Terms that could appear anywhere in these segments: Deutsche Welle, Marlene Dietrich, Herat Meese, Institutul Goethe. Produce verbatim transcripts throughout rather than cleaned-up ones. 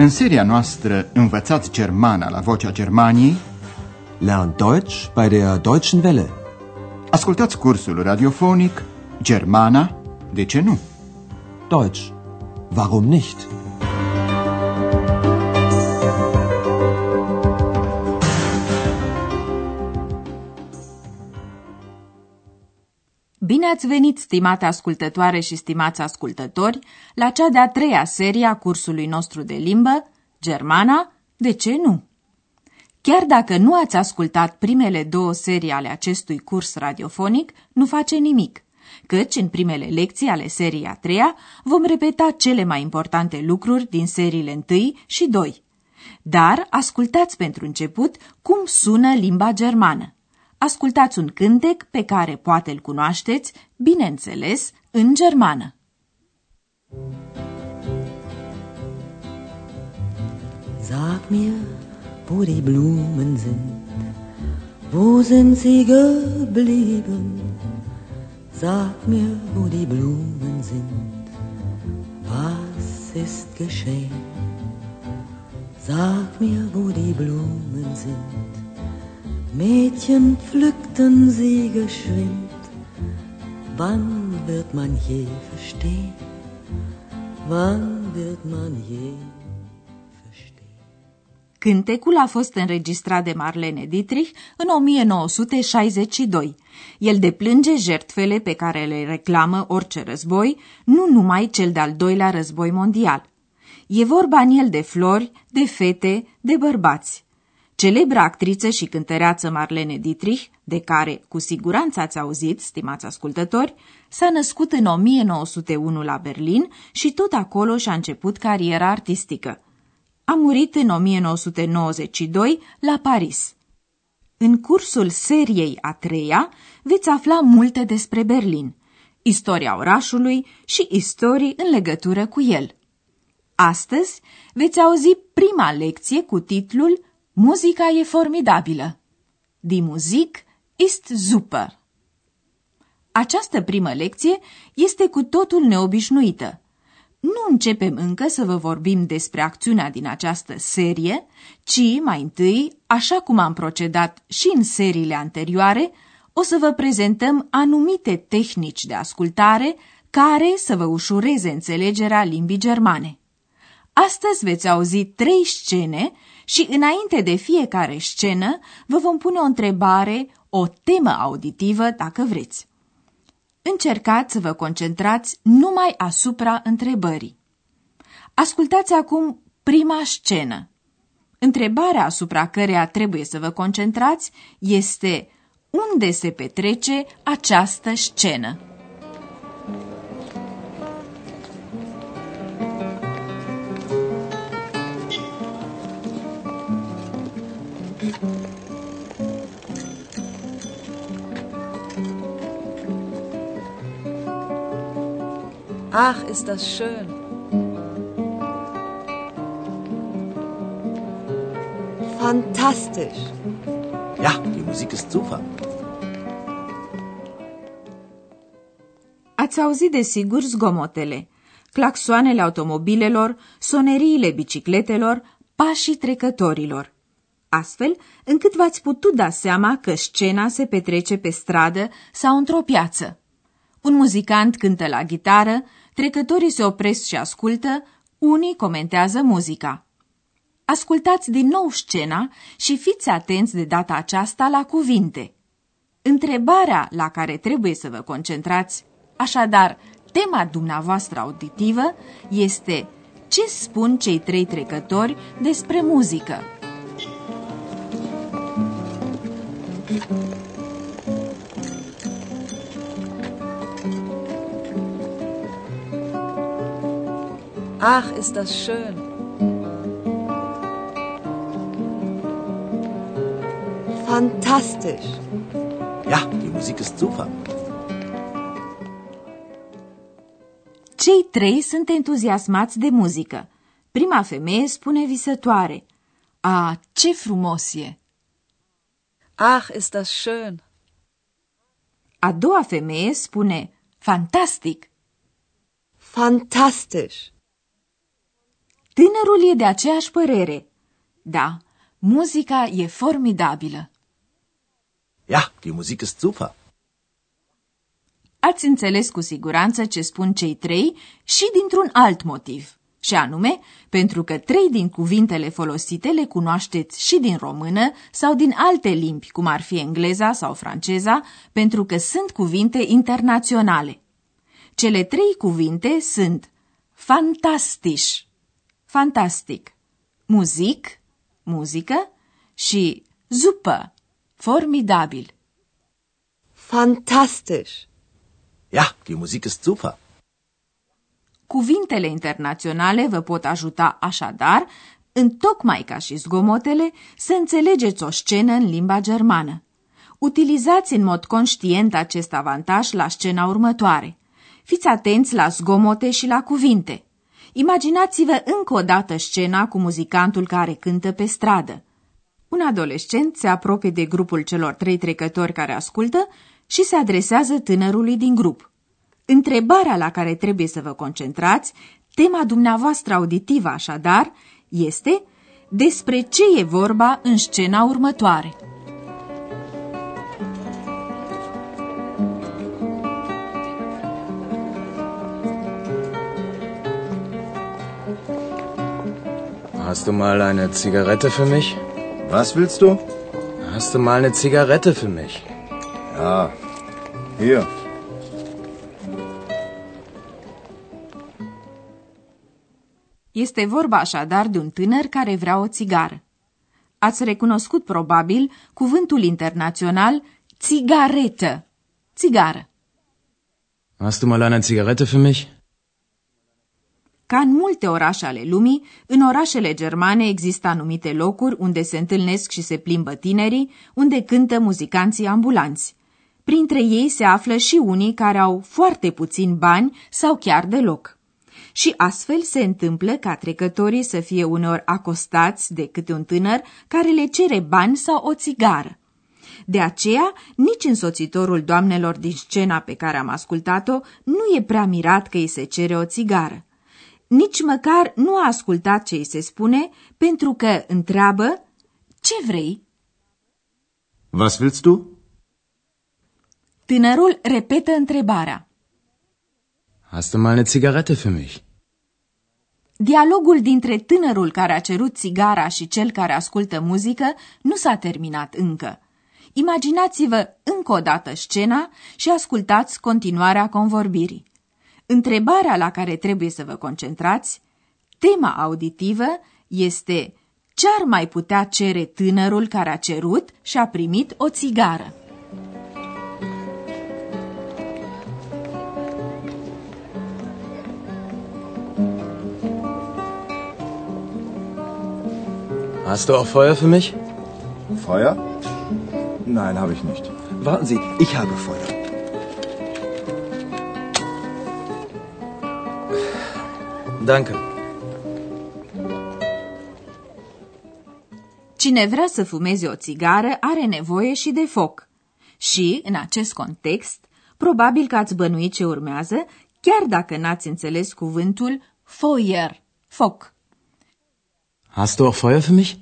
În seria noastră Învățați Germana la Vocea Germaniei, Lern Deutsch bei der Deutschen Welle. Ascultați cursul radiofonic Germana, de ce nu? Deutsch, warum nicht? Bine ați venit, stimate ascultătoare și stimați ascultători, la cea de-a treia serie a cursului nostru de limbă, Germana, de ce nu? Chiar dacă nu ați ascultat primele două serii ale acestui curs radiofonic, nu face nimic, căci în primele lecții ale seriei a treia vom repeta cele mai importante lucruri din seriile întâi și doi. Dar ascultați pentru început cum sună limba germană. Ascultați un cântec pe care poate îl cunoașteți, bineînțeles, în germană. Sag mir, wo die Blumen sind, wo sind sie geblieben? Sag mir, wo die Blumen sind, was ist geschehen? Sag mir, wo die Blumen sind, Mädchen pflückten sie geschwind, wann wird man je verstehen, wann wird man je verstehen. Cântecul a fost înregistrat de Marlene Dietrich în o mie nouă sute șaizeci și doi. El deplânge jertfele pe care le reclamă orice război, nu numai cel de-al doilea război mondial. E vorba în el de flori, de fete, de bărbați. Celebra actriță și cântăreață Marlene Dietrich, de care cu siguranță ați auzit, stimați ascultători, s-a născut în o mie nouă sute unu la Berlin și tot acolo și-a început cariera artistică. A murit în o mie nouă sute nouăzeci și doi la Paris. În cursul seriei a treia veți afla multe despre Berlin, istoria orașului și istorii în legătură cu el. Astăzi veți auzi prima lecție cu titlul Muzica e formidabilă. Die Musik ist super. Această primă lecție este cu totul neobișnuită. Nu începem încă să vă vorbim despre acțiunea din această serie, ci mai întâi, așa cum am procedat și în seriile anterioare, o să vă prezentăm anumite tehnici de ascultare care să vă ușureze înțelegerea limbii germane. Astăzi veți auzi trei scene și înainte de fiecare scenă vă vom pune o întrebare, o temă auditivă, dacă vreți. Încercați să vă concentrați numai asupra întrebării. Ascultați acum prima scenă. Întrebarea asupra căreia trebuie să vă concentrați este: unde se petrece această scenă? Ach, ist das schön. Fantastisch. Ja, die Musik ist super. Ați auzit desigur zgomotele, claxoanele automobilelor, soneriile bicicletelor, pașii trecătorilor. Astfel, încât v-ați putut da seama că scena se petrece pe stradă sau într-o piață. Un muzicant cântă la ghitară, trecătorii se opresc și ascultă, unii comentează muzica. Ascultați din nou scena și fiți atenți de data aceasta la cuvinte. Întrebarea la care trebuie să vă concentrați, așadar, tema dumneavoastră auditivă, este: ce spun cei trei trecători despre muzică? Ach, ist das schön. Fantastisch. Ja, die Musik ist super. Cei trei sunt entuziasmați de muzică. Prima femeie spune visătoare: a, ce frumos e! Ach, ist das schön. A doua femeie spune: fantastic. Fantastisch. Tânărul e de aceeași părere. Da, muzica e formidabilă. Ja, die Musik ist super. Ați înțeles cu siguranță ce spun cei trei și dintr-un alt motiv, și anume pentru că trei din cuvintele folosite le cunoașteți și din română sau din alte limbi, cum ar fi engleza sau franceza, pentru că sunt cuvinte internaționale. Cele trei cuvinte sunt fantastisch, fantastic, muzic, muzică și super, formidabil. Fantastisch. Ja, die Musik ist super. Cuvintele internaționale vă pot ajuta așadar, întocmai ca și zgomotele, să înțelegeți o scenă în limba germană. Utilizați în mod conștient acest avantaj la scena următoare. Fiți atenți la zgomote și la cuvinte. Imaginați-vă încă o dată scena cu muzicantul care cântă pe stradă. Un adolescent se apropie de grupul celor trei trecători care ascultă și se adresează tânărului din grup. Întrebarea la care trebuie să vă concentrați, tema dumneavoastră auditivă așadar, este despre ce e vorba în scena următoare. Hast du mal eine Zigarette für mich? Was willst du? Hast du mal eine Zigarette für mich? Ja, hier. Este vorba așadar de un tânăr care vrea o țigară. Ați recunoscut probabil cuvântul internațional țigaretă, țigară. Hast du mal eine Zigarette für mich? Ca în multe orașe ale lumii, în orașele germane există anumite locuri unde se întâlnesc și se plimbă tinerii, unde cântă muzicanții ambulanți. Printre ei se află și unii care au foarte puțini bani sau chiar deloc. Și astfel se întâmplă ca trecătorii să fie uneori acostați de câte un tânăr care le cere bani sau o țigară. De aceea, nici însoțitorul doamnelor din scena pe care am ascultat-o nu e prea mirat că îi se cere o țigară. Nici măcar nu a ascultat ce îi se spune, pentru că întreabă, ce vrei? Was willst du? Tânărul repetă întrebarea. Hast du mal eine Zigarette für mich? Dialogul dintre tânărul care a cerut țigara și cel care ascultă muzică nu s-a terminat încă. Imaginați-vă încă o dată scena și ascultați continuarea convorbirii. Întrebarea la care trebuie să vă concentrați, tema auditivă, este ce ar mai putea cere tânărul care a cerut și a primit o țigară. Hast du auch Feuer für mich? Feuer? Nein, habe ich nicht. Warten Sie, ich habe Feuer. Danke. Cine vrea să fumeze o țigară are nevoie și de foc. Și, în acest context, probabil că ați bănuit ce urmează, chiar dacă n-ați înțeles cuvântul Feuer, foc. Hast du auch Feuer für mich?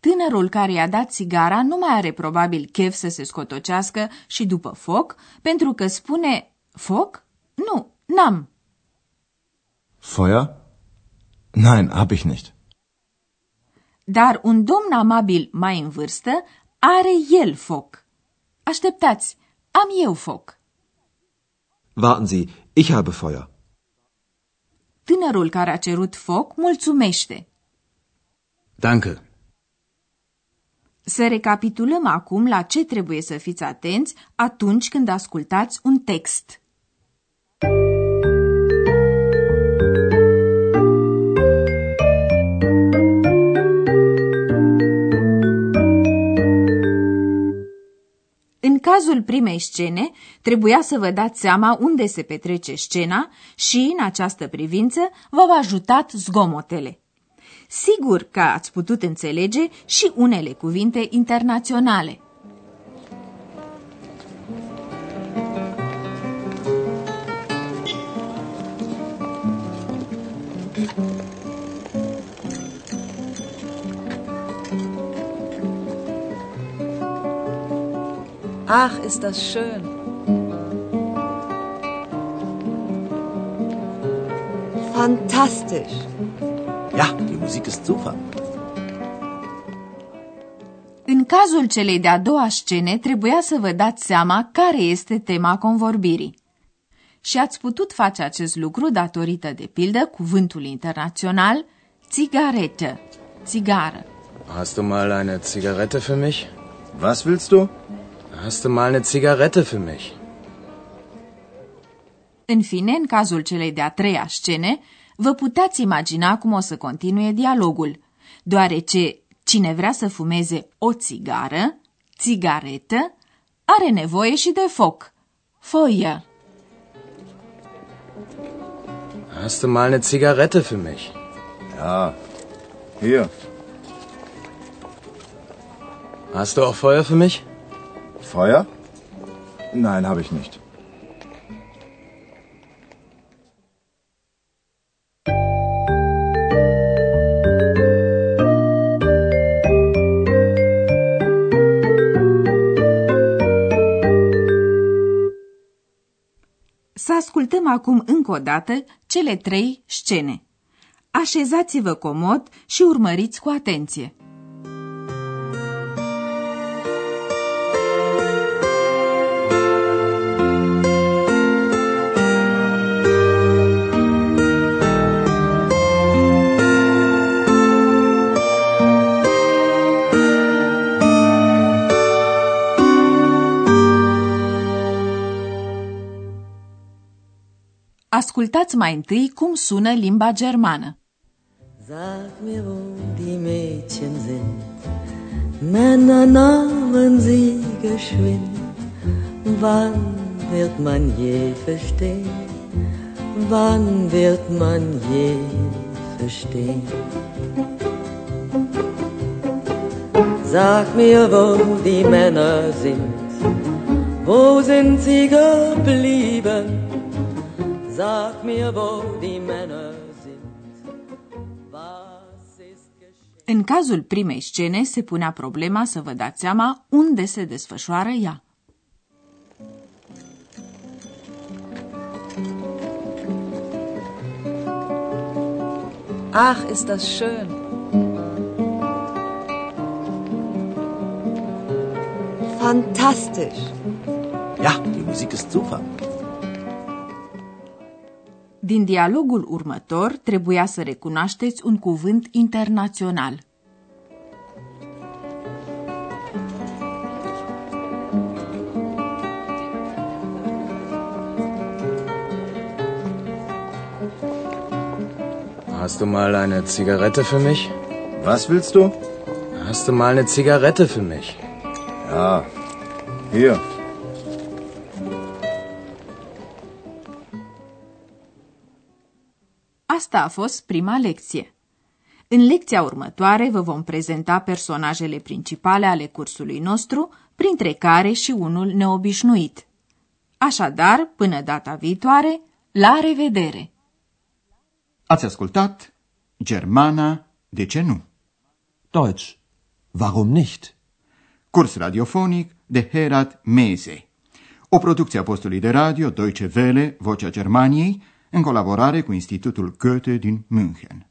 Tânărul care i-a dat țigara nu mai are probabil chef să se scotocească și după foc, pentru că spune foc? Nu, n-am. Feuer? Nein, habe ich nicht. Dar un domn amabil mai în vârstă are el foc. Așteptați, am eu foc. Warten Sie, ich habe Feuer. Tânărul care a cerut foc mulțumește. Danke. Să recapitulăm acum la ce trebuie să fiți atenți atunci când ascultați un text. În cazul primei scene, trebuia să vă dați seama unde se petrece scena și, în această privință, v-au ajutat zgomotele. Sigur că ați putut înțelege și unele cuvinte internaționale. Ach, ist das schön! Fantastisch! Ja, die Musik ist super! În cazul celei de-a doua scene, trebuia să vă dați seama care este tema convorbirii. Și ați putut face acest lucru datorită, de pildă, cuvântului internațional Zigarette, țigară. Hast du mal eine Zigarette für mich? Was willst du? Hast du mal eine Zigarette für mich? În fine, în cazul celei de-a treia scene, vă puteți imagina cum o să continue dialogul, deoarece cine vrea să fumeze o țigară, țigaretă, are nevoie și de foc, foie. Hast du mal eine Zigarette für mich? Ja, hier. Hast du auch Feuer für mich? Feuer? Nein, habe ich nicht. Să ascultăm acum încă o dată cele trei scene. Așezați-vă comod și urmăriți cu atenție. Ascultați mai întâi cum sună limba germană. Sag mir, wo die Mädchen sind. Männer nahmen sie geschwind. Wann wird man je verstehen? Wann wird man je verstehen? Sag mir, wo die Männer sind. Wo sind sie geblieben? În cazul primei scene se punea problema să vă dați seama unde se desfășoară ea. Ach, ist das schön! Fantastisch! Ja, die Musik ist super! Din dialogul următor, trebuia să recunoașteți un cuvânt internațional. Hast du mal eine Zigarette für mich? Was willst du? Hast du mal eine Zigarette für mich? Ja, hier. Asta a fost prima lecție. În lecția următoare vă vom prezenta personajele principale ale cursului nostru, printre care și unul neobișnuit. Așadar, până data viitoare, la revedere! Ați ascultat Germana, de ce nu? Deutsch, warum nicht? Curs radiofonic de Herat Meese. O producție a postului de radio Deutsche Welle, Vocea Germaniei, în colaborare cu Institutul Goethe din München.